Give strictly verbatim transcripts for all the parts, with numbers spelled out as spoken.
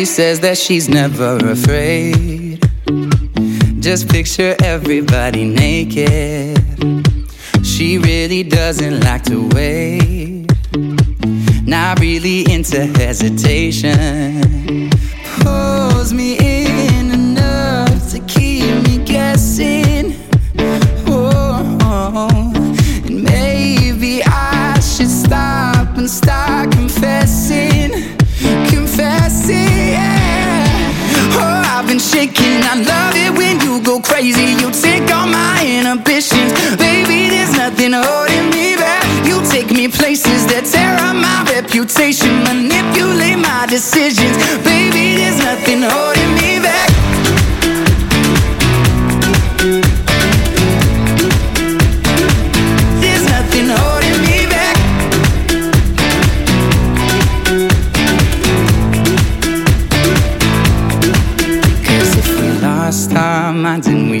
She says that she's never afraid. Just picture everybody naked. She really doesn't like to wait. Not really into hesitation. Pulls me in enough to keep me guessing. Oh, and maybe I should stop and start confessing. Confessing, yeah. Oh, I've been shaking. I love it when you go crazy. You take all my inhibitions. Baby, there's nothing holding me back. You take me places that tear up my reputation. Manipulate my decisions. Baby, there's nothing holding me back. And we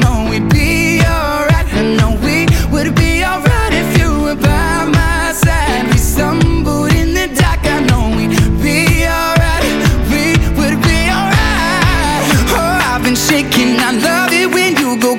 know we'd be alright. I know we would be alright if you were by my side. We stumbled in the dark. I know we'd be alright. Shaking, I love it when you go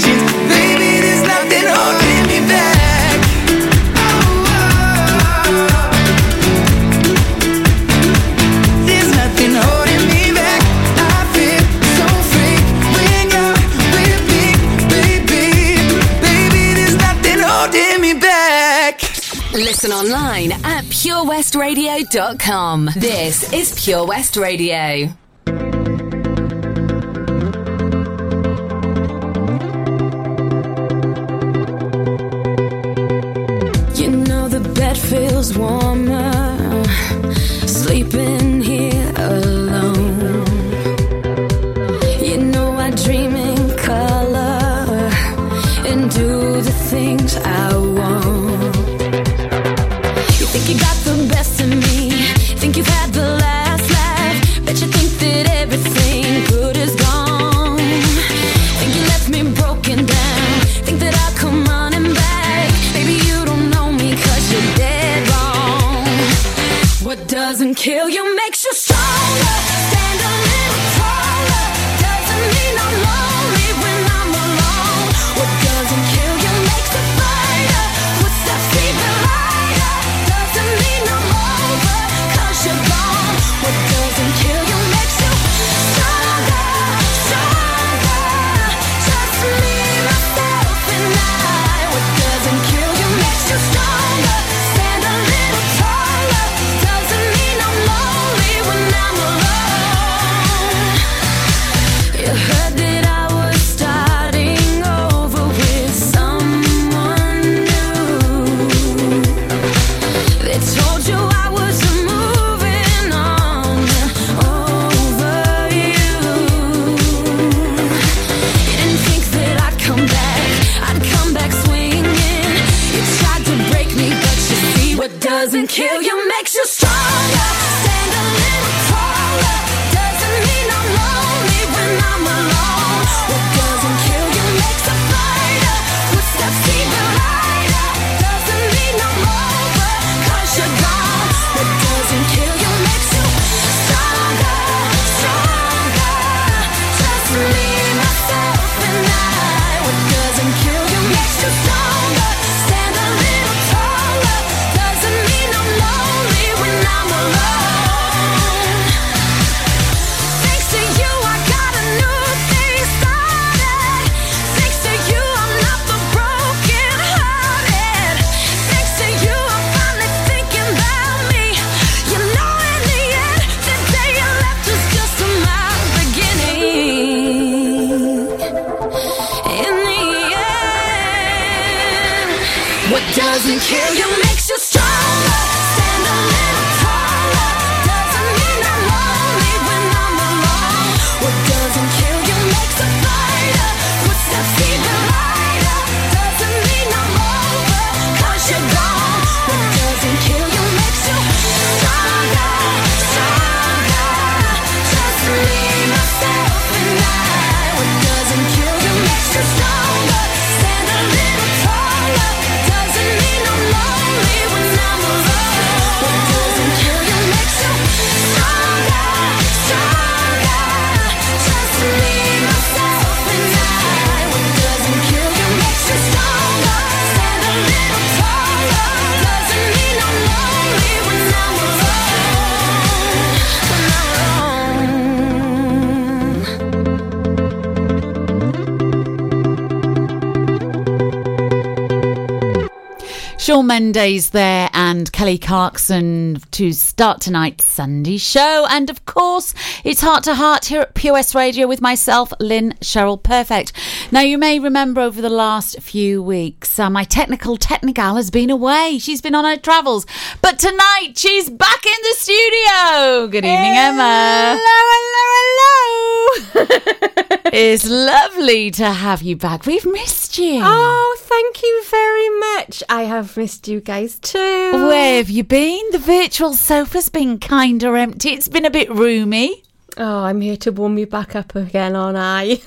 Baby, there's nothing holding me back. Listen online at pure west radio dot com. This is Pure West Radio. You know the bed feels warmer, sleeping here alone. You know I dream in color and do the things I want. You got the best of me. Think you've had the last laugh. Bet you think that everything good is gone. Think you left me broken down. Think that I'll come running back. Maybe you don't know me 'cause you're dead wrong. What doesn't kill you makes you stronger. Stand a little taller. Doesn't mean I'm lonely when I'm alone. What doesn't kill you makes a fighter. What's that feeling? Doesn't kill you, makes you stronger. Stand a little taller. Doesn't mean I'm lonely when I'm alone. What doesn't kill you makes a fighter. What's that even lighter? Doesn't mean I'm over 'cause you're gone. What doesn't kill you makes you stronger, stronger. Just me, myself, and I. What doesn't kill you makes you stronger. Stand a little taller. Doesn't mean I'm lonely when I'm alone. Thanks to you, I got a new thing started. Thanks to you, I'm not the broken hearted. Thanks to you, I'm finally thinking about me. You know, in the end, the day you left was just my beginning. In the end, what doesn't kill you makes you stronger. Stand a little taller. Doesn't mean I'm lonely when I'm alone. What doesn't kill you makes a Shawn Mendes there and Kelly Clarkson to start tonight's Sunday show. And of course, it's Heart to Heart here at P O S Radio with myself, Lynn Sheryl Perfect. Now, you may remember over the last few weeks, uh, my technical technical has been away. She's been on her travels. But tonight, she's back in the studio. Good evening, hello, Emma. Hello, hello, hello. It's lovely to have you back. We've missed you. Oh, thank you very much. I have missed you guys too. Where have you been? The virtual sofa's been kind of empty. It's been a bit roomy. Oh, I'm here to warm you back up again, aren't I?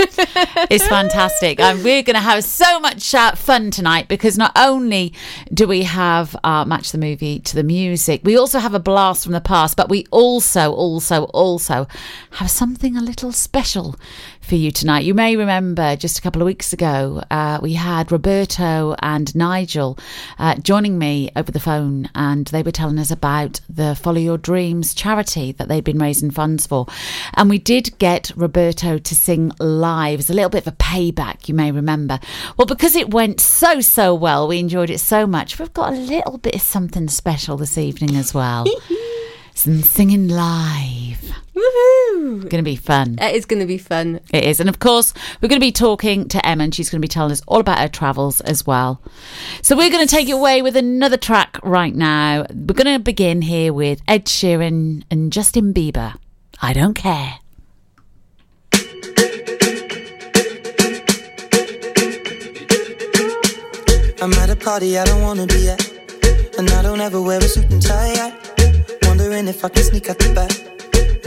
It's fantastic. And we're going to have so much uh, fun tonight, because not only do we have uh, Match the Movie to the Music, we also have a blast from the past, but we also, also, also have something a little special for you tonight. You may remember just a couple of weeks ago, uh, we had Roberto and Nigel uh, joining me over the phone, and they were telling us about the Follow Your Dreams charity that they've been raising funds for. And we did get Roberto to sing live. It's a little bit of a payback, you may remember. Well, because it went so, so well, we enjoyed it so much, we've got a little bit of something special this evening as well. Some singing live. Woohoo! It's going to be fun. It is going to be fun. It is. And of course, we're going to be talking to Emma, and she's going to be telling us all about her travels as well. So we're going to take you away with another track right now. We're going to begin here with Ed Sheeran and Justin Bieber. I don't care. I'm at a party I don't wanna be at, and I don't ever wear a suit and tie. I wondering if I can sneak out the back.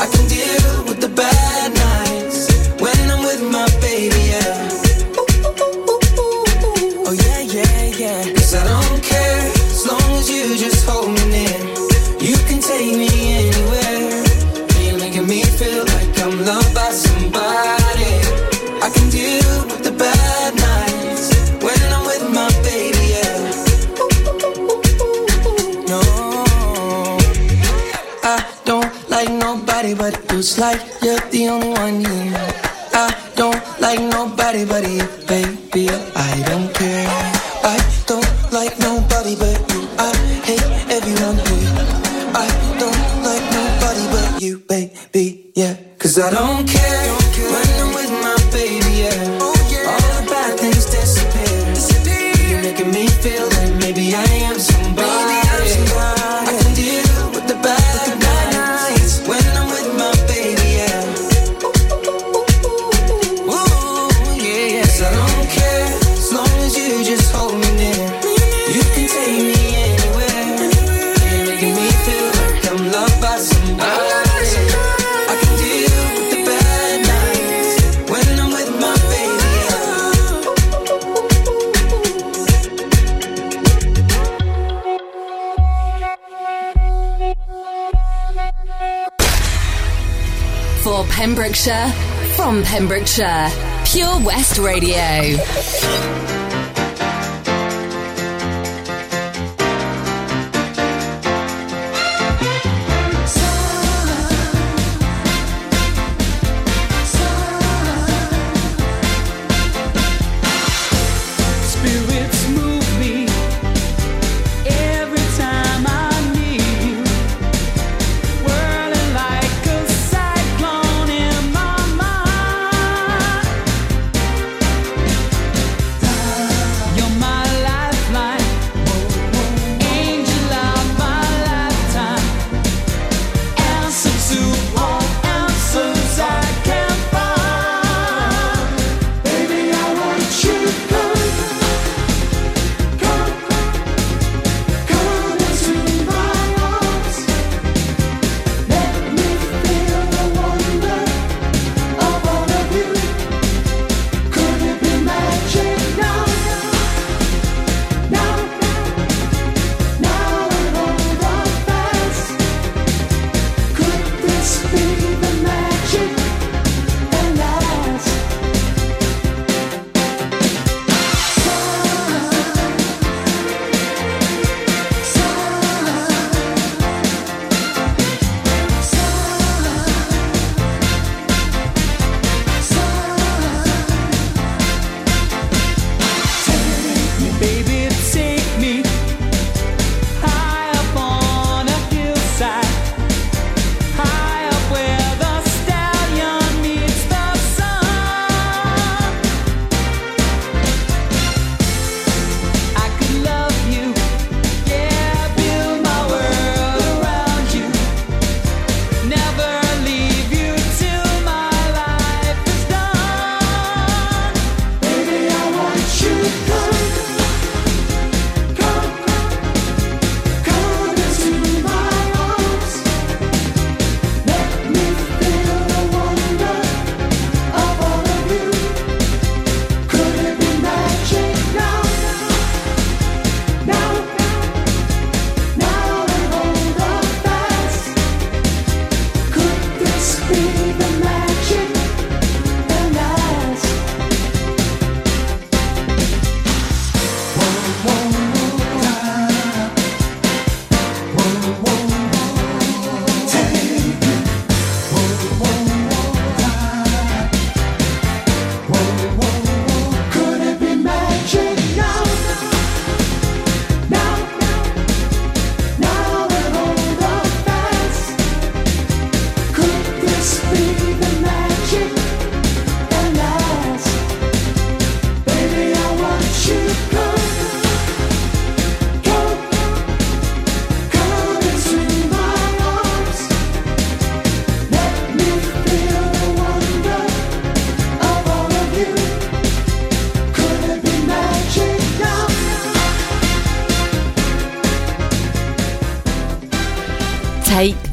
I can deal with the bad nights when I'm with my baby, yeah. Ooh, ooh, ooh, ooh, ooh. Oh yeah, yeah, yeah. Cause I don't care as long as you just hold me near. You can take me anywhere. You're making me feel like I'm loved by somebody. I can deal with the bad nights when I'm with my baby. But it's like you're the only one here. I don't like nobody but you, baby. I don't care. I don't like nobody but you. I hate everyone here. I don't like nobody but you, baby, yeah. Cause I don't care, don't care when I'm with my baby, yeah. Oh, yeah. All the bad things disappear. disappear You're making me feel like maybe I am somebody. As long as you Pembrokeshire, from Pembrokeshire, Pure West Radio.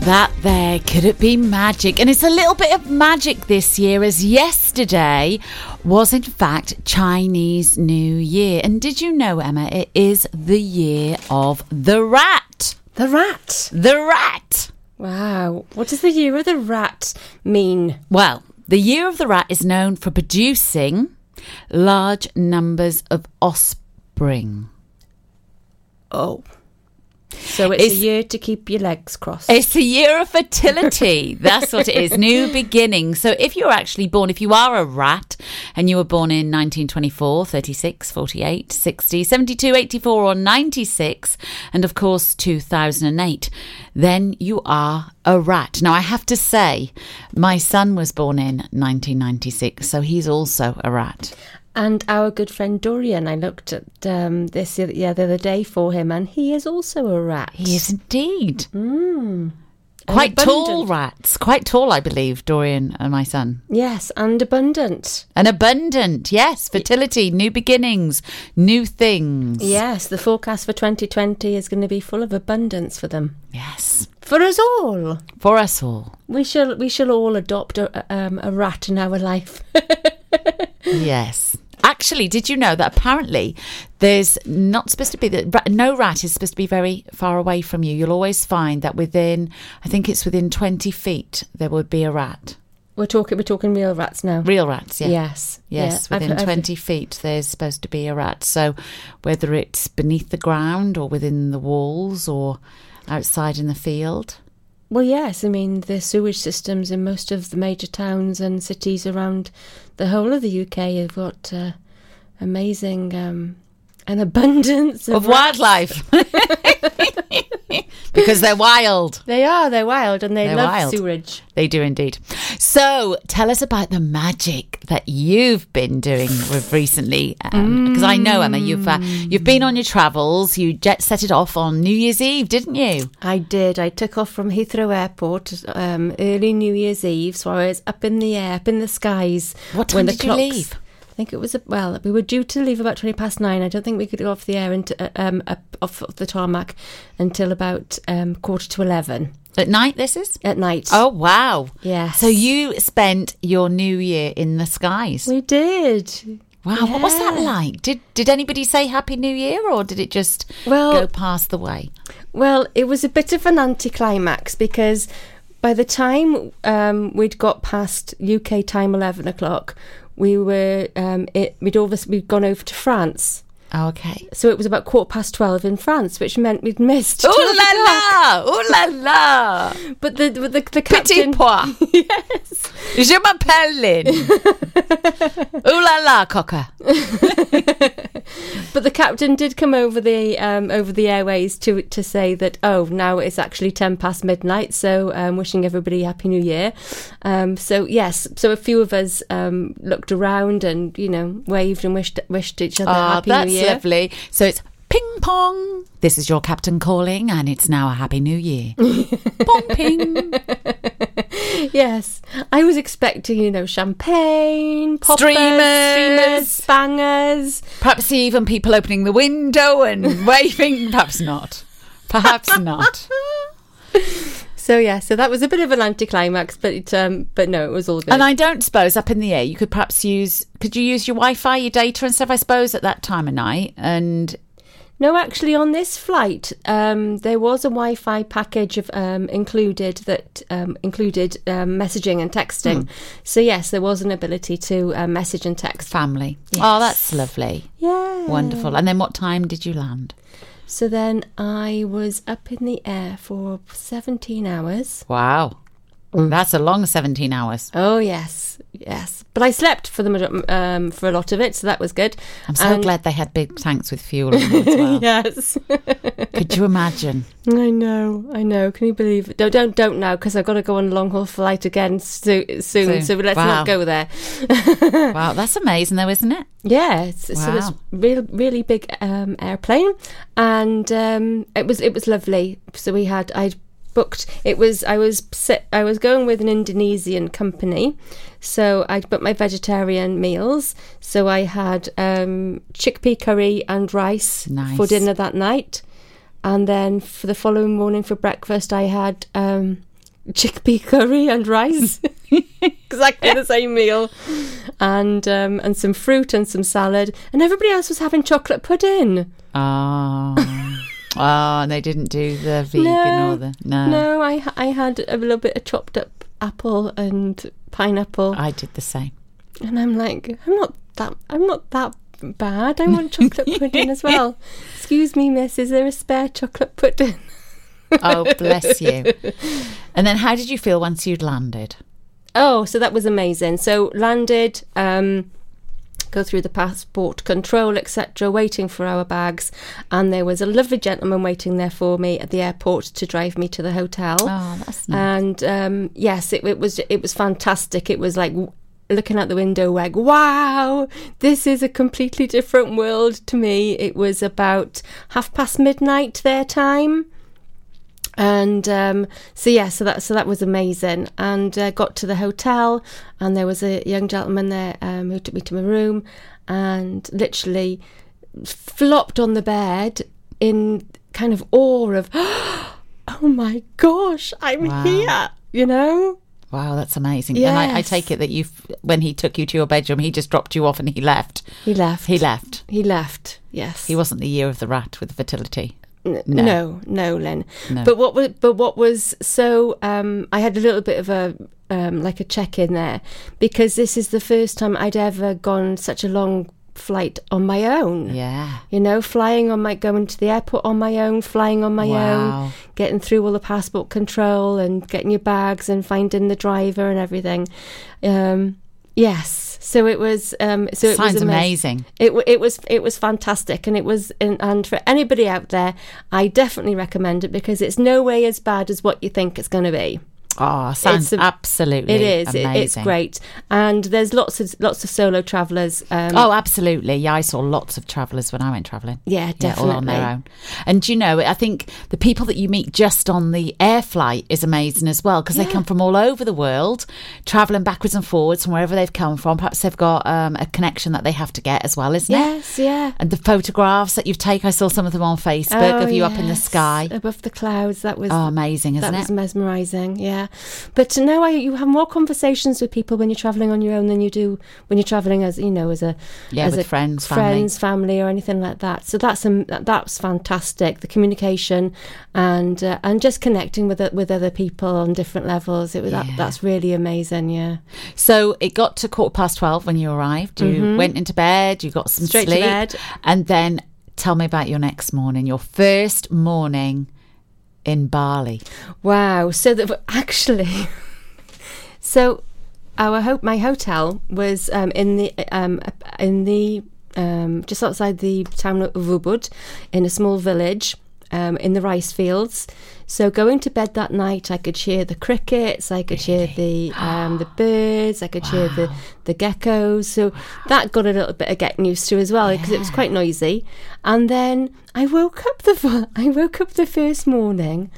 That there, could it be magic? And it's a little bit of magic this year, as yesterday was in fact Chinese New Year. And did you know, Emma, it is the year of the rat. The rat? The rat. Wow. What does the year of the rat mean? Well, the year of the rat is known for producing large numbers of offspring. Oh. So it's, it's a year to keep your legs crossed. It's a year of fertility. That's what it is. New beginning. So if you're actually born, if you are a rat and you were born in nineteen twenty-four, thirty-six, forty-eight, sixty, seventy-two, eighty-four or ninety-six, and of course two thousand eight, then you are a rat. Now I have to say, my son was born in nineteen ninety-six, so he's also a rat. And our good friend Dorian, I looked at um, this yeah, the other day for him, and he is also a rat. He is indeed. Mm. Quite tall rats. Quite tall, I believe, Dorian and my son. Yes, and abundant. And abundant, yes. Fertility, new beginnings, new things. Yes, the forecast for twenty twenty is going to be full of abundance for them. Yes. For us all. For us all. We shall, we shall all adopt a, um, a rat in our life. Yes. Actually, did you know that apparently there's not supposed to be that no rat is supposed to be very far away from you. You'll always find that within, I think it's within twenty feet, there would be a rat. We're talking we're talking real rats now. Real rats, yeah. Yes. Yes, yeah. Within I've, twenty I've, feet there's supposed to be a rat. So whether it's beneath the ground or within the walls or outside in the field. Well, yes. I mean, the sewage systems in most of the major towns and cities around the whole of the U K have got uh, amazing um, an abundance of, of wildlife. Because they're wild. They are. They're wild and they they're love wild. Sewage. They do indeed. So tell us about the magic that you've been doing with recently. Because um, mm. I know, Emma, you've uh, you've been on your travels. You jet set it off on New Year's Eve, didn't you? I did. I took off from Heathrow Airport um, early New Year's Eve. So I was up in the air, up in the skies. What time when did the clocks- you leave? I think it was, well, we were due to leave about twenty past nine. I don't think we could go off the air and um, up, off the tarmac until about um, quarter to eleven. At night, this is? At night. Oh, wow. Yes. So you spent your new year in the skies. We did. Wow, yeah. What was that like? Did did anybody say Happy New Year or did it just well, go past the way? Well, it was a bit of an anticlimax because by the time um, we'd got past U K time eleven o'clock, we were, um, it, we'd all this, we'd gone over to France. Oh, okay. So it was about quarter past twelve in France, which meant we'd missed. Ooh la la! Ooh la la! But the the, the, the captain. Petit pois. Yes. Je m'appelle Lynn. Ooh la la, cocker. But the captain did come over the um, over the airways to to say that oh now it's actually ten past midnight, so um, wishing everybody Happy New Year. Um, so yes, so a few of us um, looked around and you know waved and wished wished each other oh, Happy New Year. Lovely. So it's ping pong. This is your captain calling, and it's now a Happy New Year. Pong ping. Yes, I was expecting, you know, champagne, poppers, streamers, streamers, bangers, perhaps even people opening the window and waving. Perhaps not. Perhaps not. So yeah, so that was a bit of an anticlimax, but it, um, but no, it was all good. And I don't suppose up in the air you could perhaps use. Could you use your Wi-Fi, your data, and stuff? I suppose at that time of night. And no, actually, on this flight, um, there was a Wi-Fi package of, um, included that um, included um, messaging and texting. Mm. So yes, there was an ability to uh, message and text family. Yes. Oh, that's lovely. Yeah, wonderful. And then, what time did you land? So then I was up in the air for seventeen hours. Wow. Mm. That's a long seventeen hours. Oh, yes. Yes. But I slept for the um, for a lot of it, so that was good. I'm so and glad they had big tanks with fuel in them as well. Yes. Could you imagine? I know. I know. Can you believe it? No, don't, don't now, because I've got to go on a long-haul flight again so, soon, soon, so let's wow. not go there. Wow, that's amazing though, isn't it? Yeah, it's, wow. so it's a real, really big um, airplane, and um, it was it was lovely. So we had I'd booked it was I was I was going with an Indonesian company, so I'd booked my vegetarian meals. So I had um, chickpea curry and rice nice. for dinner that night, and then for the following morning for breakfast I had um, chickpea curry and rice. Exactly the same meal. And um, and some fruit and some salad, and everybody else was having chocolate pudding. Oh, oh and they didn't do the vegan no, or the no. No, I I had a little bit of chopped up apple and pineapple. I did the same, and I'm like, I'm not that, I'm not that bad. I want chocolate pudding as well. Excuse me, miss, is there a spare chocolate pudding? Oh, bless you. And then, how did you feel once you'd landed? Oh, so that was amazing. So landed, um, go through the passport control, et cetera, waiting for our bags. And there was a lovely gentleman waiting there for me at the airport to drive me to the hotel. Oh, that's nice. And um, yes, it, it was it was fantastic. It was like looking out the window, like, wow, this is a completely different world to me. It was about half past midnight their time. And um, so yeah, so that so that was amazing. And uh, got to the hotel, and there was a young gentleman there um, who took me to my room, and literally flopped on the bed in kind of awe of, oh my gosh, I'm wow. here, you know. Wow, that's amazing. Yes. And I, I take it that you, when he took you to your bedroom, he just dropped you off and he left. He left. He left. He left. Yes. He wasn't the year of the rat with the fertility. No, no, no Lynn. No. But what was but what was so um, I had a little bit of a um, like a check-in there, because this is the first time I'd ever gone such a long flight on my own. Yeah. You know, flying on my, going to the airport on my own, flying on my wow. own, getting through all the passport control and getting your bags and finding the driver and everything. Um, yes. So it was. Um, so it sounds was amazing. amazing. It it was it was fantastic, and it was and, and for anybody out there, I definitely recommend it because it's no way as bad as what you think it's going to be. Oh, sounds a, absolutely! It is. Amazing. It, it's great, and there's lots of lots of solo travellers. Um, oh, absolutely! Yeah, I saw lots of travellers when I went travelling. Yeah, definitely, yeah, all on their own. And you know, I think the people that you meet just on the air flight is amazing as well, because yeah. they come from all over the world, travelling backwards and forwards from wherever they've come from. Perhaps they've got um, a connection that they have to get as well, isn't yes, it? Yes, yeah. And the photographs that you've taken, I saw some of them on Facebook oh, of you yes. up in the sky above the clouds. That was oh, amazing, isn't that it? That was mesmerising. Yeah. But no, I, you have more conversations with people when you're travelling on your own than you do when you're travelling as, you know, as a yeah, as with a friends, friends, family. family, or anything like that. So that's um, that's fantastic. The communication and uh, and just connecting with with other people on different levels. It was yeah. that, that's really amazing. Yeah. So it got to quarter past twelve when you arrived. You mm-hmm. went into bed. You got some Straight sleep, to bed. And then tell me about your next morning. Your first morning. In Bali. Wow. So that actually, so our ho- my hotel was um, in the um, in the um, just outside the town of Ubud, in a small village um, in the rice fields. So going to bed that night, I could hear the crickets, I could really? hear the um, the birds, I could wow. hear the, the geckos. So wow. that got a little bit of getting used to as well, because yeah. it was quite noisy. And then I woke up the I woke up the first morning,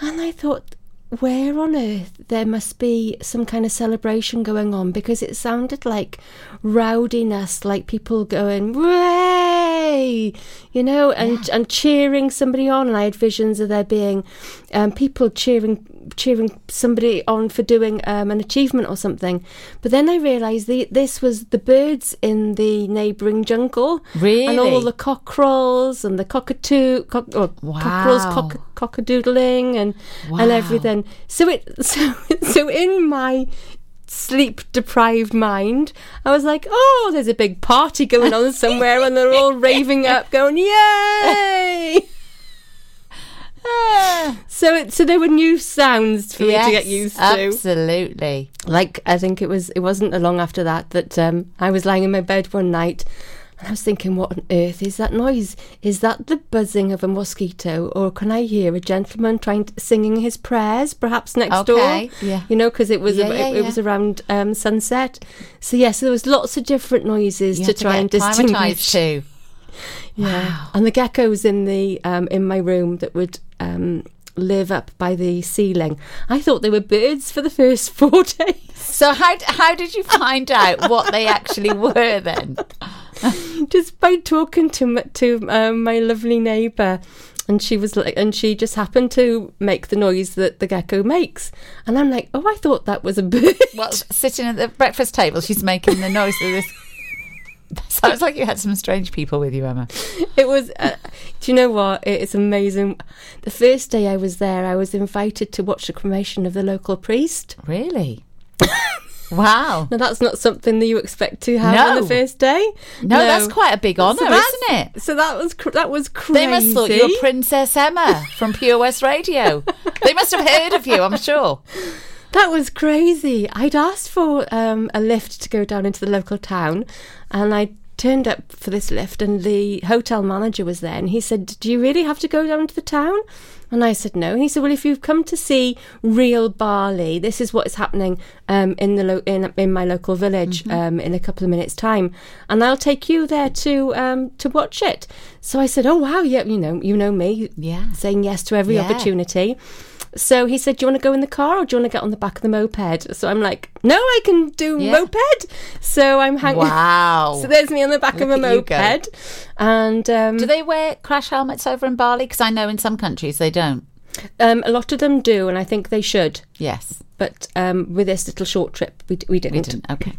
and I thought, where on earth there must be some kind of celebration going on, because it sounded like rowdiness, like people going, way, you know, and yeah. and cheering somebody on. And I had visions of there being um, people cheering cheering somebody on for doing um, an achievement or something. But then I realised the, this was the birds in the neighbouring jungle. Really? And all the cockerels and the cockatoo, cock, oh, wow. cockerels, cock, cockadoodling and, wow. and everything. So it so so in my sleep-deprived mind, I was like, "Oh, there's a big party going on somewhere, and they're all raving up, going, yay!" So it, so there were new sounds for yes, me to get used to. Absolutely. Like I think it was it wasn't long after that that um, I was lying in my bed one night. I was thinking, what on earth is that noise? Is that the buzzing of a mosquito? Or can I hear a gentleman trying to, singing his prayers, perhaps next okay. door? Yeah. You know, because it was yeah, a, yeah, it, yeah. it was around um, sunset. So, yes, yeah, so there was lots of different noises you to try to and distinguish. Too. Yeah. Wow. And the geckos in the um, in my room that would um, live up by the ceiling. I thought they were birds for the first four days. So how how did you find out what they actually were then? Just by talking to to um, my lovely neighbour, and she was like, and she just happened to make the noise that the gecko makes, and I'm like, oh, I thought that was a bird. Well, sitting at the breakfast table, she's making the noise of this. Sounds like you had some strange people with you, Emma. It was. Uh, do you know what? It's amazing. The first day I was there, I was invited to watch the cremation of the local priest. Really? Wow. Now, that's not something that you expect to have no. on the first day. No, no. That's quite a big honour, so isn't it? So that was cr- that was crazy. They must have thought you were Princess Emma from Pure West Radio. They must have heard of you, I'm sure. That was crazy. I'd asked for um, a lift to go down into the local town, and I turned up for this lift, and the hotel manager was there, and he said, do you really have to go down to the town? And I said no, and he said, well, if you've come to see real Bali, this is what is happening um, in the lo- in, in my local village mm-hmm. um, in a couple of minutes time, and I'll take you there to um, to watch it. So I said, oh wow, yeah, you know you know me, yeah, saying yes to every yeah. opportunity. So he said, do you want to go in the car or do you want to get on the back of the moped? So I'm like, no, I can do yeah. moped. So I'm hanging. Wow. So there's me on the back Look of a moped. And um, do they wear crash helmets over in Bali? Because I know in some countries they don't. Um, a lot of them do, and I think they should. Yes. But um, with this little short trip, we, d- we didn't. We didn't, okay.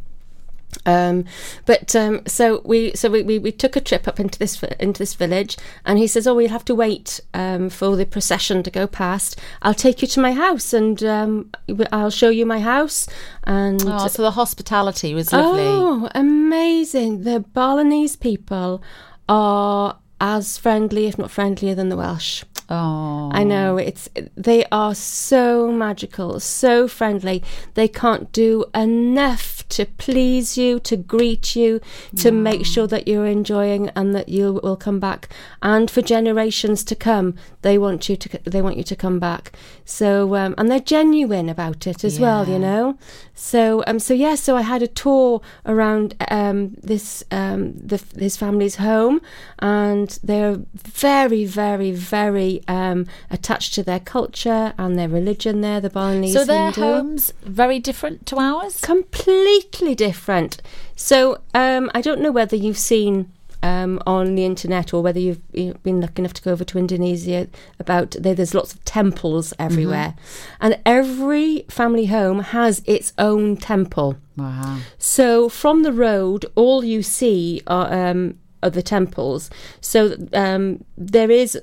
Um, but um, so we so we, we, we took a trip up into this into this village, and he says, "Oh, we'll have to wait um, for the procession to go past. I'll take you to my house, and um, I'll show you my house." And oh, so the hospitality was lovely. Oh, amazing! The Balinese people are as friendly, if not friendlier, than the Welsh. Oh, I know, it's they are so magical, so friendly. They can't do enough to please you, to greet you, to no. make sure that you're enjoying and that you will come back. And for generations to come, they want you to they want you to come back. So um, and they're genuine about it as yeah. well, you know. So um, so yeah, so I had a tour around um this um the, his family's home, and they're very, very, very. Um, attached to their culture and their religion there, the Balinese Hindu. So their homes very different to ours? Completely different. So um, I don't know whether you've seen um, on the internet, or whether you've, you've been lucky enough to go over to Indonesia, about there, there's lots of temples everywhere. Mm-hmm. And every family home has its own temple. Wow. So from the road, all you see are, um, are the temples. So um, there is...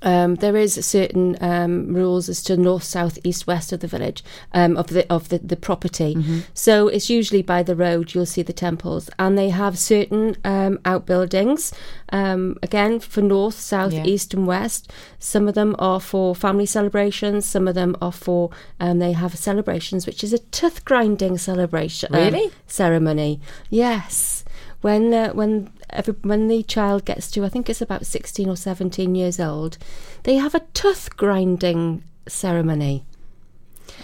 Um, there is certain um, rules as to north, south, east, west of the village, um, of the of the, the property. Mm-hmm. So it's usually by the road you'll see the temples, and they have certain um, outbuildings. Um, again, for north, south, yeah. east, and west. Some of them are for family celebrations. Some of them are for um, they have celebrations, which is a tooth grinding celebration. Really? Um, ceremony. Yes. When uh, when every, when the child gets to, I think it's about sixteen or seventeen years old, they have a tooth grinding ceremony.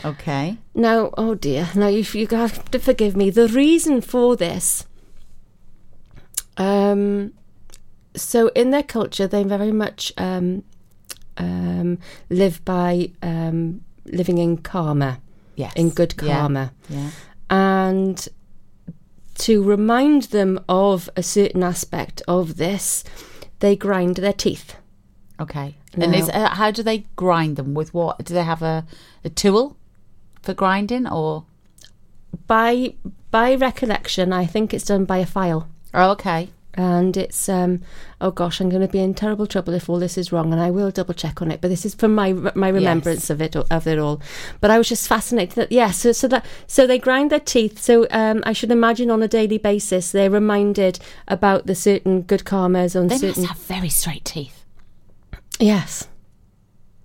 Okay. Now, oh dear, now you you have to forgive me. The reason for this, um, so in their culture, they very much um, um, live by um, living in karma. Yes. In good karma. Yeah. yeah. And to remind them of a certain aspect of this, they grind their teeth. Okay. Now, and is, uh, how do they grind them? With what? Do they have a, a tool for grinding, or? By by recollection, I think it's done by a file. Oh, okay. And it's, um, oh gosh, I'm going to be in terrible trouble if all this is wrong, and I will double check on it. But this is from my my remembrance yes. of it of it all. But I was just fascinated that yeah, so so that so they grind their teeth. So um, I should imagine on a daily basis they're reminded about the certain good karmas on. They certain... must have very straight teeth. Yes,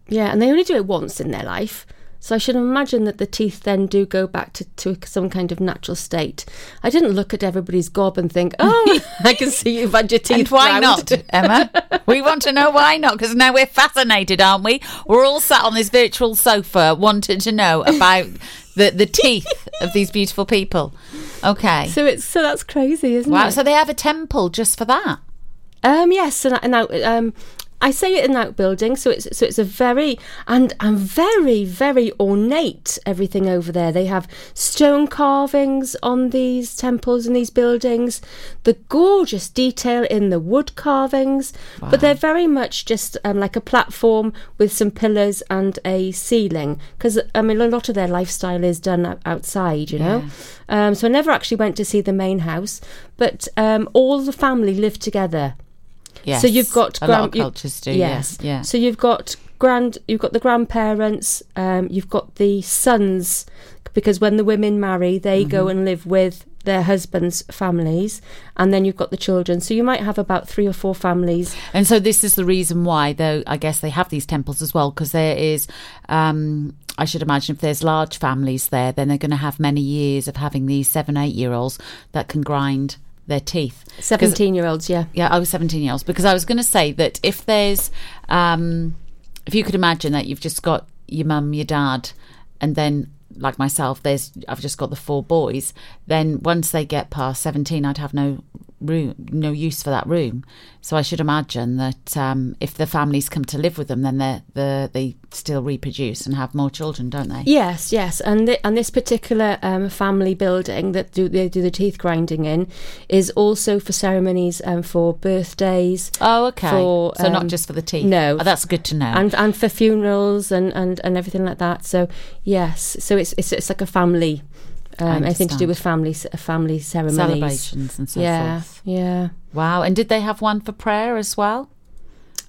yeah, and they only do it once in their life. So I should imagine that the teeth then do go back to, to some kind of natural state. I didn't look at everybody's gob and think, oh, I can see you've had your teeth and why ground. Not, Emma? We want to know why not, because now we're fascinated, aren't we? We're all sat on this virtual sofa wanting to know about the, the teeth of these beautiful people. Okay. So it's so that's crazy, isn't wow, it? Wow, so they have a temple just for that? Um, yes, and, and I... Um, I say it in that building, so it's so it's a very and and very very ornate everything over there. They have stone carvings on these temples and these buildings, the gorgeous detail in the wood carvings, wow. but they're very much just um, like a platform with some pillars and a ceiling, because I mean a lot of their lifestyle is done outside, you know. Yeah. Um, so I never actually went to see the main house, but um, all the family live together. Yes, so you've got a grand, lot of cultures you, do. Yes, yeah. So you've got grand, you've got the grandparents, um, you've got the sons, because when the women marry, they mm-hmm. go and live with their husbands' families, and then you've got the children. So you might have about three or four families. And so this is the reason why, though, I guess they have these temples as well, because there is, um, I should imagine, if there's large families there, then they're going to have many years of having these seven, eight year olds that can grind their teeth. seventeen-year-olds, yeah. Yeah, I was seventeen-year-olds. Because I was going to say that if there's... Um, if you could imagine that you've just got your mum, your dad, and then, like myself, there's I've just got the four boys, then once they get past seventeen, I'd have no room, no use for that room. So I should imagine that um, if the families come to live with them, then they the they still reproduce and have more children, don't they? Yes, yes. And the, and this particular um, family building that do, they do the teeth grinding in is also for ceremonies and um, for birthdays. Oh, okay. For, so um, not just for the teeth. No, oh, that's good to know. And and for funerals and, and, and everything like that. So yes, so it's it's, it's like a family. Um, anything to do with family family ceremonies, celebrations, and so yeah, forth. Yeah. Wow. And did they have one for prayer as well?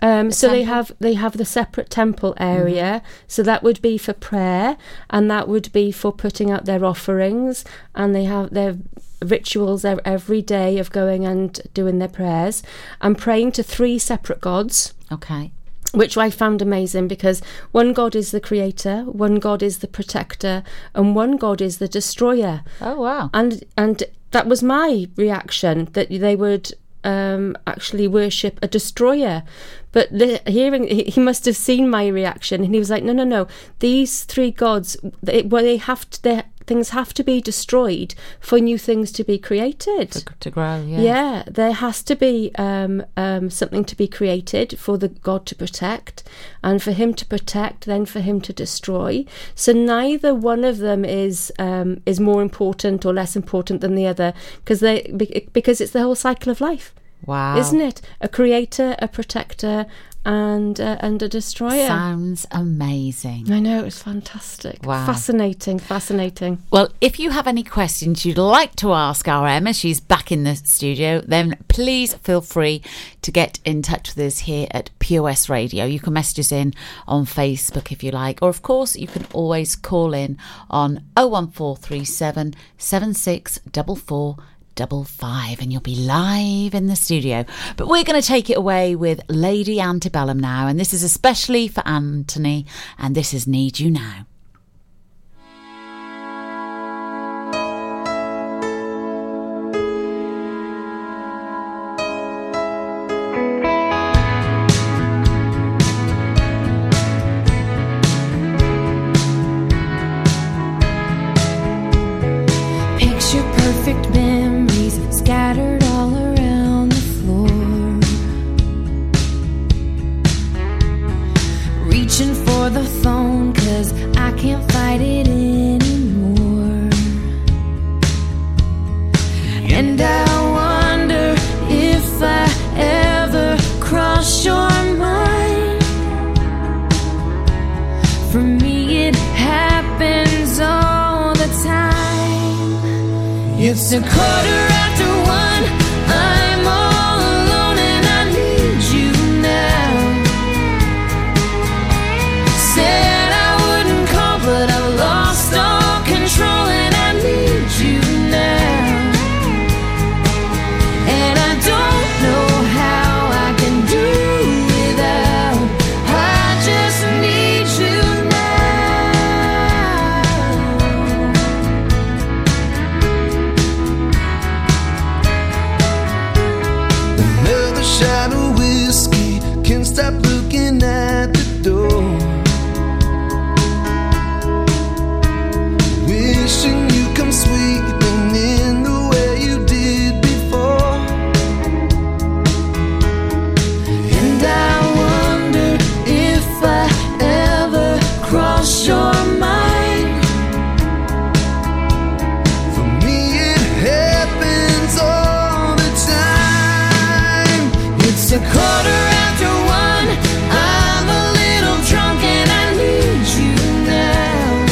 Um, so temple? they have they have the separate temple area. Mm-hmm. So that would be for prayer, and that would be for putting out their offerings. And they have their rituals every day of going and doing their prayers and praying to three separate gods. Okay. Which I found amazing, because one God is the creator, one God is the protector, and one God is the destroyer. Oh, wow. And and that was my reaction, that they would um, actually worship a destroyer. But the, hearing, he must have seen my reaction, and he was like, no, no, no, these three gods, they, well, they have to... They, things have to be destroyed for new things to be created. To, to grow, yeah. Yeah, there has to be um, um, something to be created for the God to protect, and for him to protect, then for him to destroy. So neither one of them is um, is more important or less important than the other, because they because it's the whole cycle of life. Wow. Isn't it? A creator, a protector, and uh, and a destroyer. Sounds amazing. I know, it was fantastic. Wow. Fascinating, fascinating. Well, if you have any questions you'd like to ask our Emma, she's back in the studio, then please feel free to get in touch with us here at P O S Radio. You can message us in on Facebook if you like, or of course you can always call in on oh one four three seven, seven six four four double five, and you'll be live in the studio. But we're going to take it away with Lady Antebellum now, and this is especially for Anthony, and this is Need You Now. It's a quarter after one, I'm all alone and I need you now. Said I wouldn't call, but I've lost all control and I need you now. And I don't know how I can do without, I just need you now. Shadow whiskey can't stop looking at the door, wishing you come sweeping in the way you did before. And I wonder if I ever cross your mind. For me it happens all the time. It's a quarter after one, I'm a little drunk and I need you now.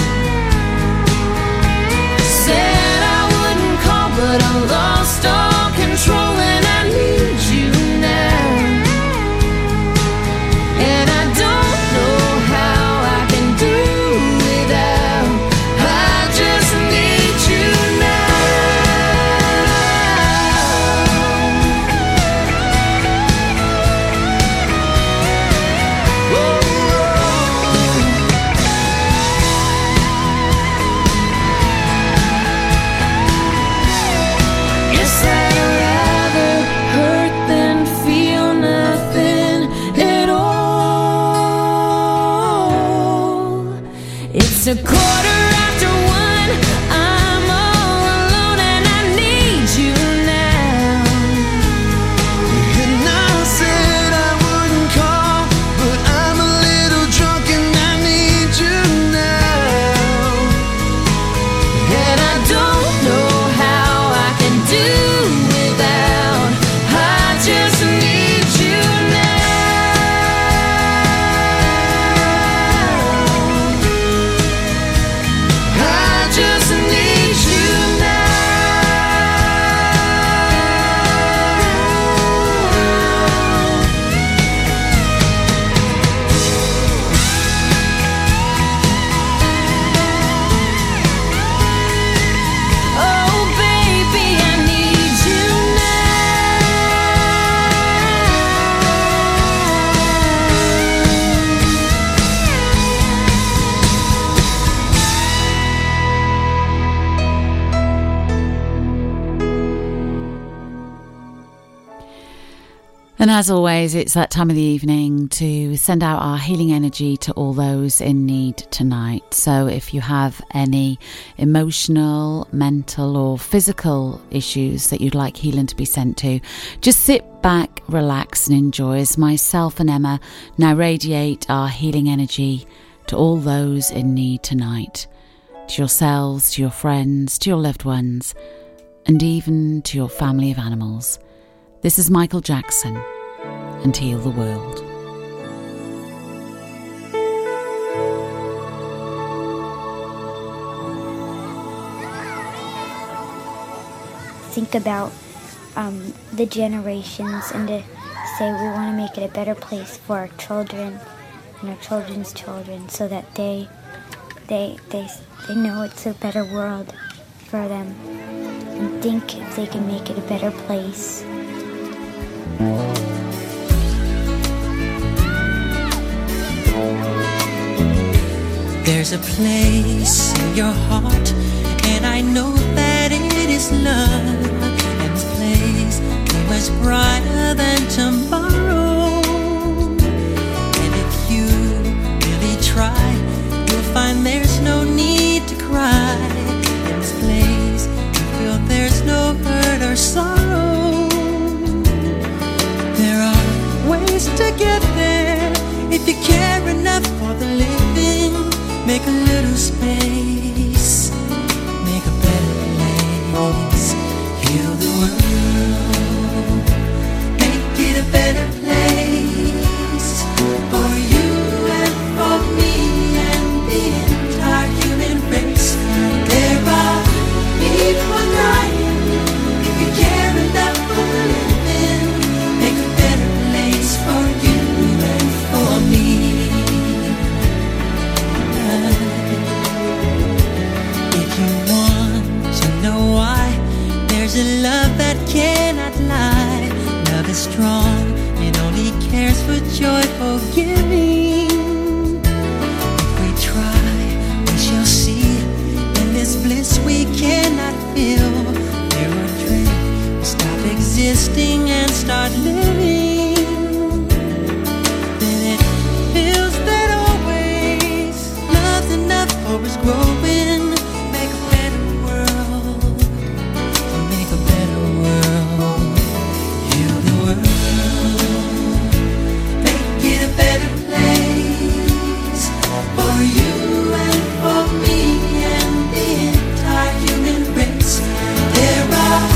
Said I wouldn't call, but I lost all control and I need you now. And I don't know how I can do without, I just need you now. Yes, I'd rather hurt than feel nothing at all. It's a quarter after one, I'm all alone and I need you now. And I said I wouldn't call, but I'm a little drunk and I need you now. And I don't know how I can do without, I just need you now. And as always, it's that time of the evening to send out our healing energy to all those in need tonight. So if you have any emotional, mental or physical issues that you'd like healing to be sent to, just sit back, relax and enjoy as myself and Emma now radiate our healing energy to all those in need tonight. To yourselves, to your friends, to your loved ones, and even to your family of animals. This is Michael Jackson and Heal the World. Think about um, the generations and to say we want to make it a better place for our children and our children's children so that they they they, they know it's a better world for them. And think if they can make it a better place. There's a place in your heart, and I know that it is love. And this place is much brighter than tomorrow. And if you really try, you'll find there's no need to cry. In this place, you feel there's no hurt or sorrow. There are ways to get there if you care enough for the living. Make a little space, make a better place. Heal the world, make it a better place for you and for me and the entire human race. There are people dying if you care enough for the living. For you and for me. If you want to know why, there's a love that cannot lie. Love is strong, it only cares for joyful giving. If we try, we shall see. In this bliss we cannot feel. There are dreams, stop existing and start living. Is growing, make a better world, make a better world, heal the world, make it a better place for you and for me and the entire human race. There are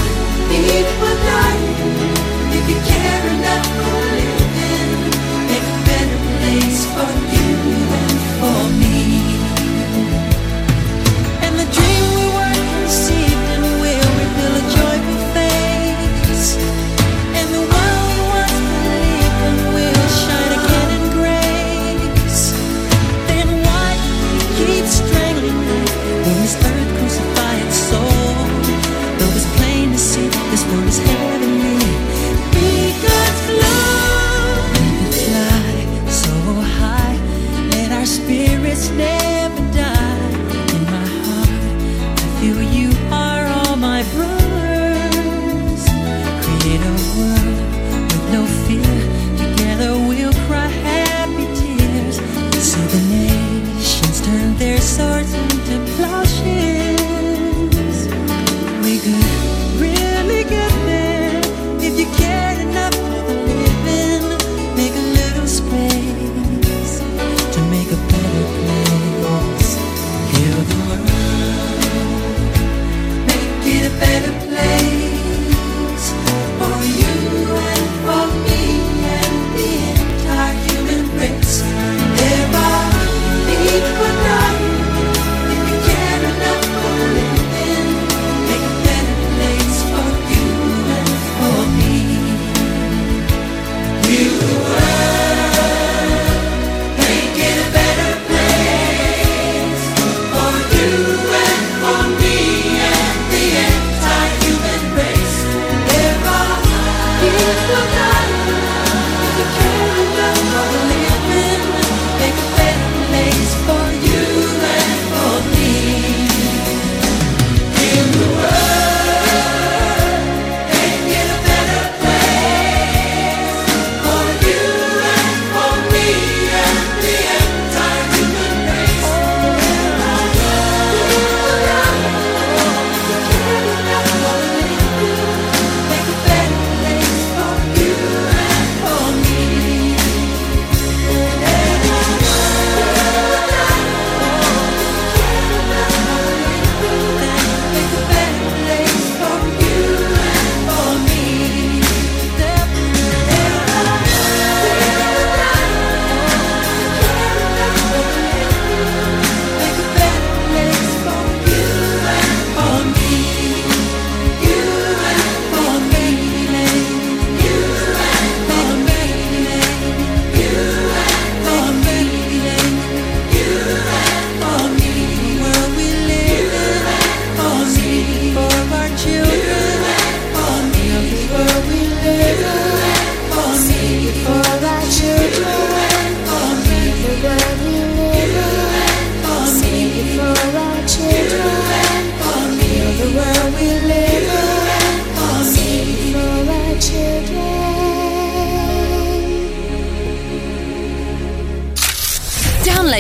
people dying, if you care enough for living, make a better place for you and for me.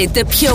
Download the Pure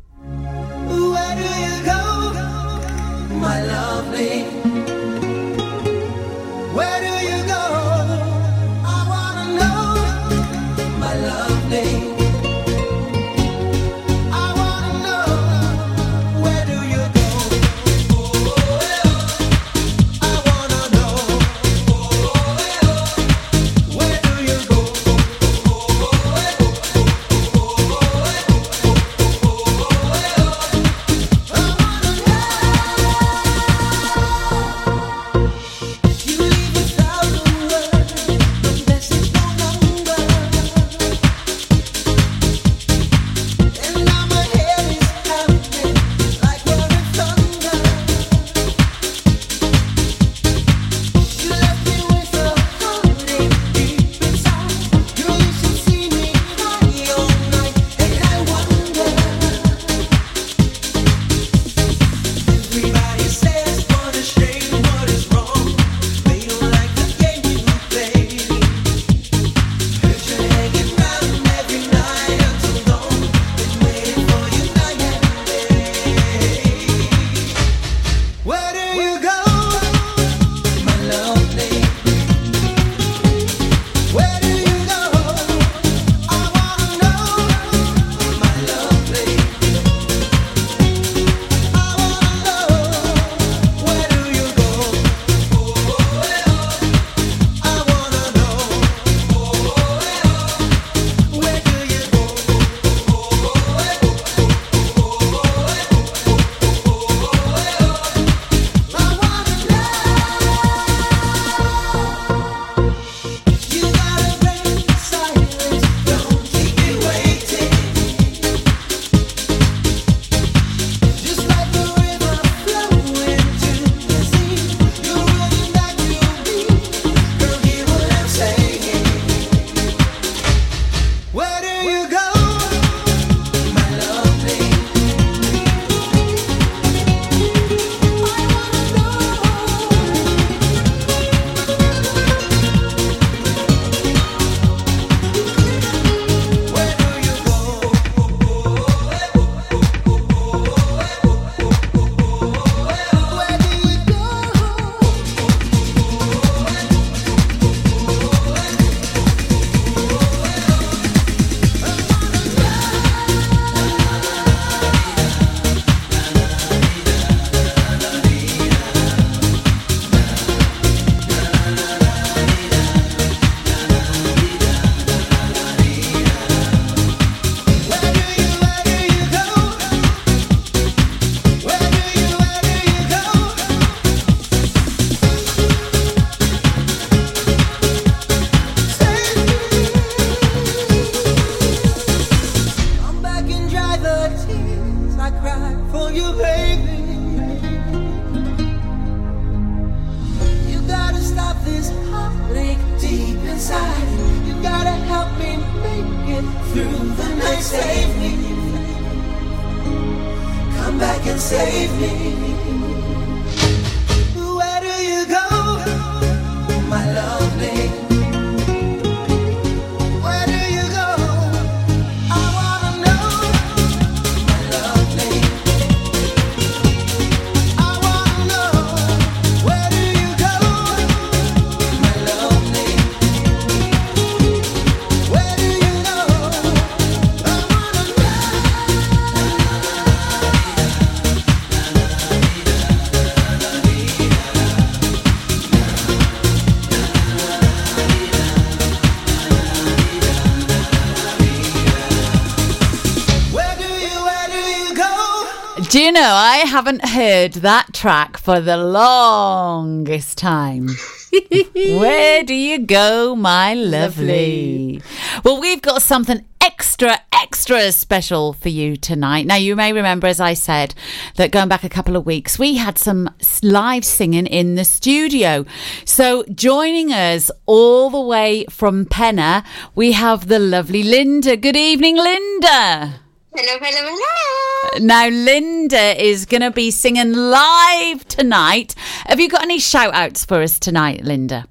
do you go, my lovely? Where do you go? I wanna know, my lovely. I wanna know, where do you go? I wanna know, where do you Do you know, I haven't heard that track for the longest time. Where do you go, my lovely? lovely? Well, we've got something extra, extra special for you tonight. Now, you may remember, as I said, that going back a couple of weeks, we had some live singing in the studio. So joining us all the way from Penna, we have the lovely Linda. Good evening, Linda. Hello, hello, hello. Now, Linda is going to be singing live tonight. Have you got any shout-outs for us tonight, Linda?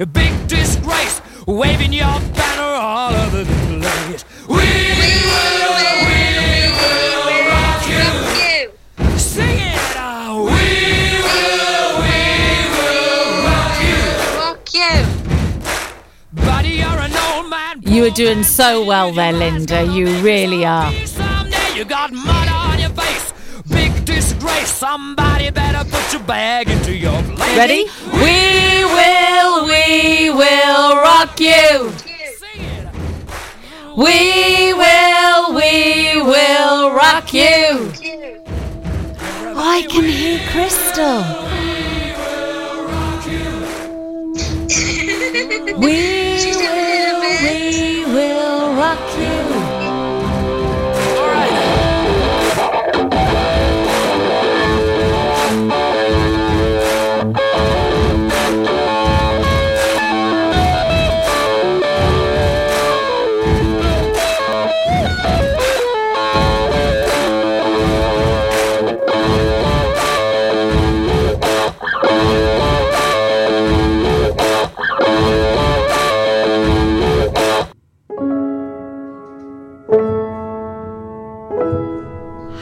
a big disgrace, waving your banner all over the place. We, we will, we will, we will rock you. you. Sing it out. We will, we will rock you. Rock you. Buddy, you're an old man. You are doing so well there, Linda. You really are. Someday you got mud on your face. Big disgrace. Somebody better put your bag into your place. Ready? We will, we will rock you. We will, we will rock you. Oh, I can hear Crystal. We will, we will rock you.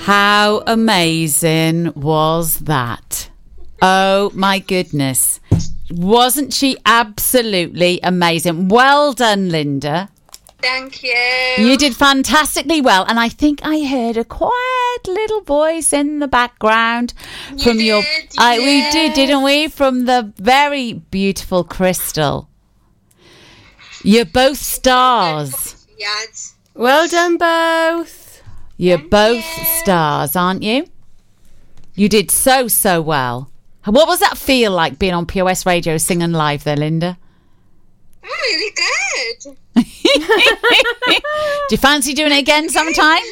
How amazing was that? Oh, my goodness. Wasn't she absolutely amazing? Well done, Linda. Thank you. You did fantastically well. And I think I heard a quiet little voice in the background. You from did, your, I, yes. We did, didn't we? From the very beautiful Crystal. You're both stars. Yes. Well done, both. You're Thank both you. stars, aren't you? You did so, so well. What was that feel like being on P O S Radio singing live there, Linda? really good. Do you fancy doing it again sometime?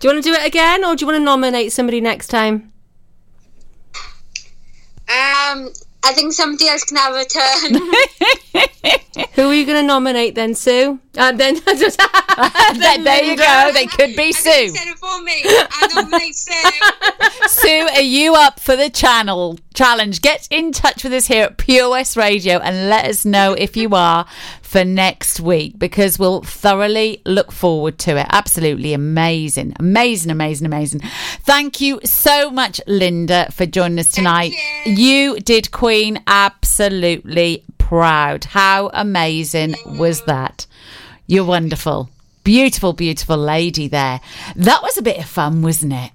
Do you want to do it again, or do you want to nominate somebody next time? Um, I think somebody else can have a turn. Who are you going to nominate then, Sue? Uh, then, then there you go. They could be I Sue. Instead of for me, I nominate Sue. Sue, are you up for the channel challenge? Get in touch with us here at Pure West Radio and let us know if you are for next week, because we'll thoroughly look forward to it. Absolutely amazing, amazing, amazing, amazing. Thank you so much, Linda, for joining us tonight. You. you did Queen absolutely proud. How amazing was that? You're wonderful. Beautiful, beautiful lady there. That was a bit of fun, wasn't it?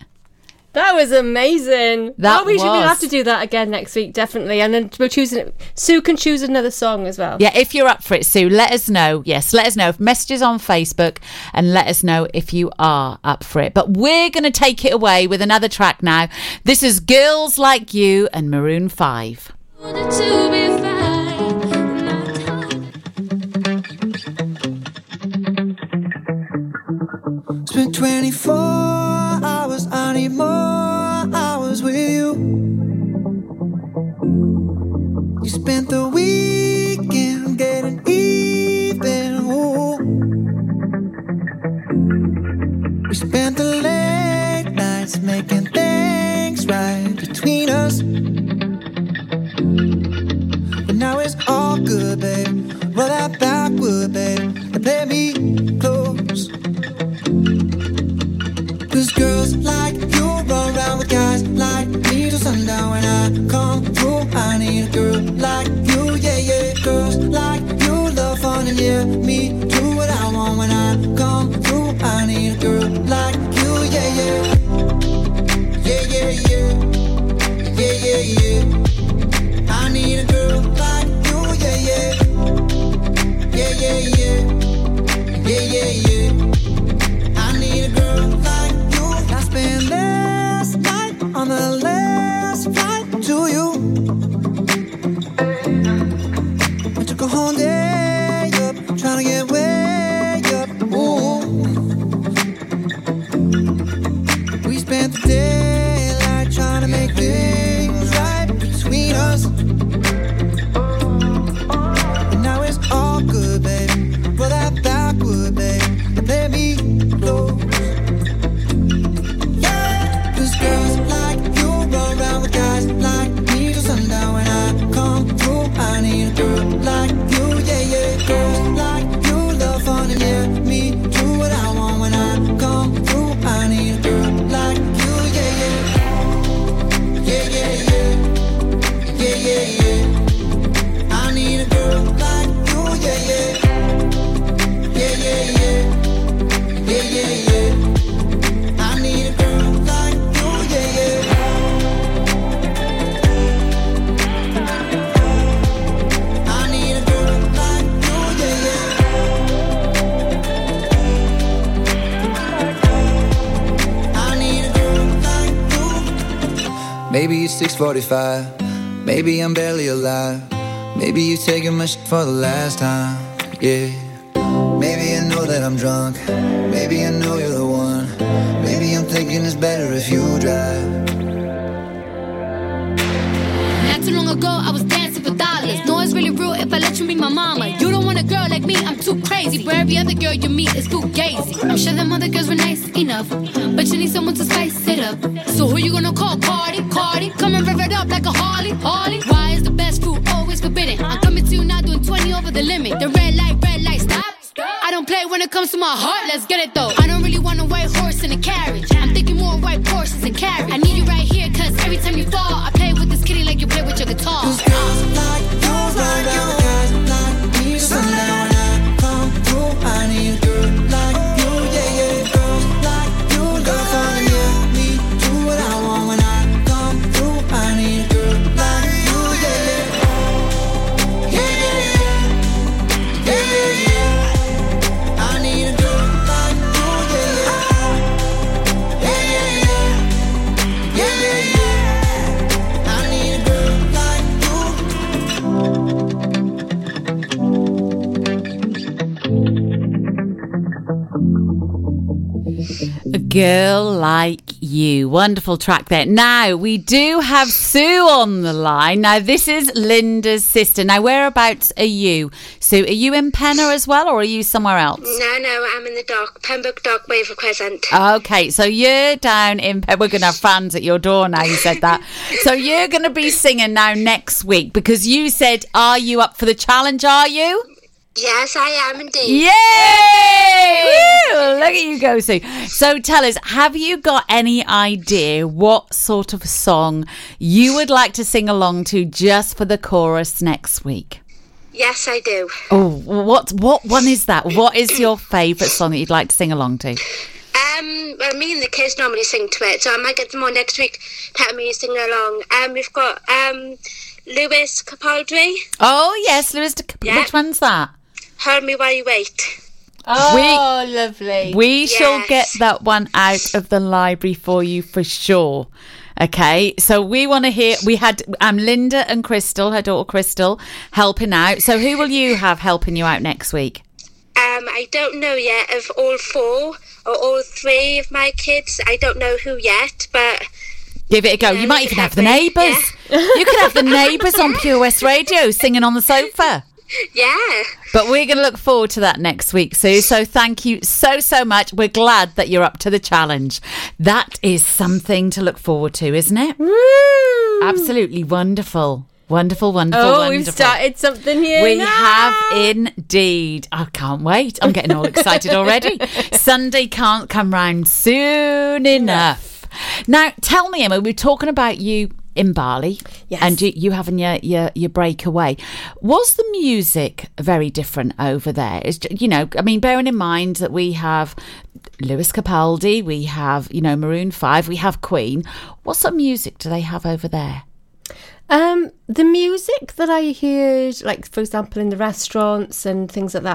That was amazing. That oh, we was. Should we'll have to do that again next week, definitely. And then we'll choose it. Sue can choose another song as well. Yeah, if you're up for it, Sue, let us know. Yes, let us know. Messages on Facebook and let us know if you are up for it. But we're going to take it away with another track now. This is Girls Like You and Maroon five. It's been twenty-four hours, I need more hours with you. You spent the weekend getting even, ooh. We spent the late nights making things right between us. But now it's all good, babe. Roll that backward, babe, and play me close. Cause girls like you run around with guys like me till sundown. When I come through, I need a girl like you, yeah, yeah. Girls like you love fun and yeah, me do what I want. When I come through, I need a girl like you, yeah, yeah. Yeah, yeah, yeah. Yeah, yeah, yeah. I need a girl like you, yeah, yeah. Yeah, yeah, yeah. Yeah, yeah, yeah. I need a girl like you. I spent last night on the last flight to you. I took a whole day up, trying to get way up, ooh. We spent the daylight trying to make things right between us. And now it's all good, baby. Roll that backward, baby, and play me low. Maybe it's six forty-five, maybe I'm barely alive. Maybe you're taking my shit for the last time, yeah. Maybe I know that I'm drunk, maybe I know you're the one. Maybe I'm thinking it's better if you drive. Not too long ago, I was dancing for dollars. No, it's really rude if I let you meet my mama. You don't want a girl like me, I'm too crazy. Where every other girl you meet is fugazi. I'm sure them other girls were nice enough, but you need someone to spice it up. So who you gonna call? Cardi, Cardi. Come and rev it up like a Harley, Harley. Why is the best food always forbidden? I'm coming to you now doing twenty over the limit. The red light, red light, stop. I don't play when it comes to my heart, let's get it though. I don't really want a white horse and a carriage. I'm thinking more white Porsches and carriage. I need you right here, cause every time you fall, I play with this kitty like you play with your guitar. Cause girls like, girls like, guys like me. So now when I come through, I need a girl like you, yeah, yeah. Girls like you, girl for you. Me, do what I want when I come through, I need a girl like you, yeah, yeah. Yeah, yeah, yeah. Yeah, yeah, yeah. I need a girl like you, yeah, yeah. Girl Like You. Wonderful track there. Now, we do have Sue on the line. Now, this is Linda's sister. Now, whereabouts are you? Sue, are you in Penna as well, or are you somewhere else? No, no, I'm in the dock, Pembroke Dock, Weaver Crescent. Okay, so you're down in Pembroke. We're going to have fans at your door now, you said that. So you're going to be singing now next week, because you said, are you up for the challenge, are you? Yes, I am indeed. Yay! Woo! Look at you go, Sue. So tell us, have you got any idea what sort of song you would like to sing along to just for the chorus next week? Yes, I do. Oh, what what one is that? What is your favourite song that you'd like to sing along to? Um, well, me and the kids normally sing to it, so I might get them on next week to have me sing along. Um, we've got um, Lewis Capaldi. Oh, yes, Lewis Capaldi. Yeah. Which one's that? Hold me while you wait. Oh, we, lovely. We yes. shall get that one out of the library for you for sure. Okay, so we want to hear, we had um, Linda and Crystal, her daughter Crystal, helping out. So who will you have helping you out next week? Um, I don't know yet of all four or all three of my kids. I don't know who yet, but... Give it a go. Yeah, you might even have the neighbours. Yeah. You could have the neighbours on Pure West Radio singing on the sofa. Yeah. But we're going to look forward to that next week, Sue. So thank you so, so much. We're glad that you're up to the challenge. That is something to look forward to, isn't it? Woo! Absolutely wonderful. Wonderful, wonderful, oh, wonderful. Oh, we've started something here. We now. have indeed. I can't wait. I'm getting all excited already. Sunday can't come round soon enough. enough. Now, tell me, Emma, we were talking about you... in Bali, yes. and you, you having your, your, your break away. Was the music very different over there? It's, you know, I mean, bearing in mind that we have Lewis Capaldi, we have, you know, Maroon five, we have Queen. What sort of music do they have over there? Um, the music that I heard, like, for example, in the restaurants and things like that,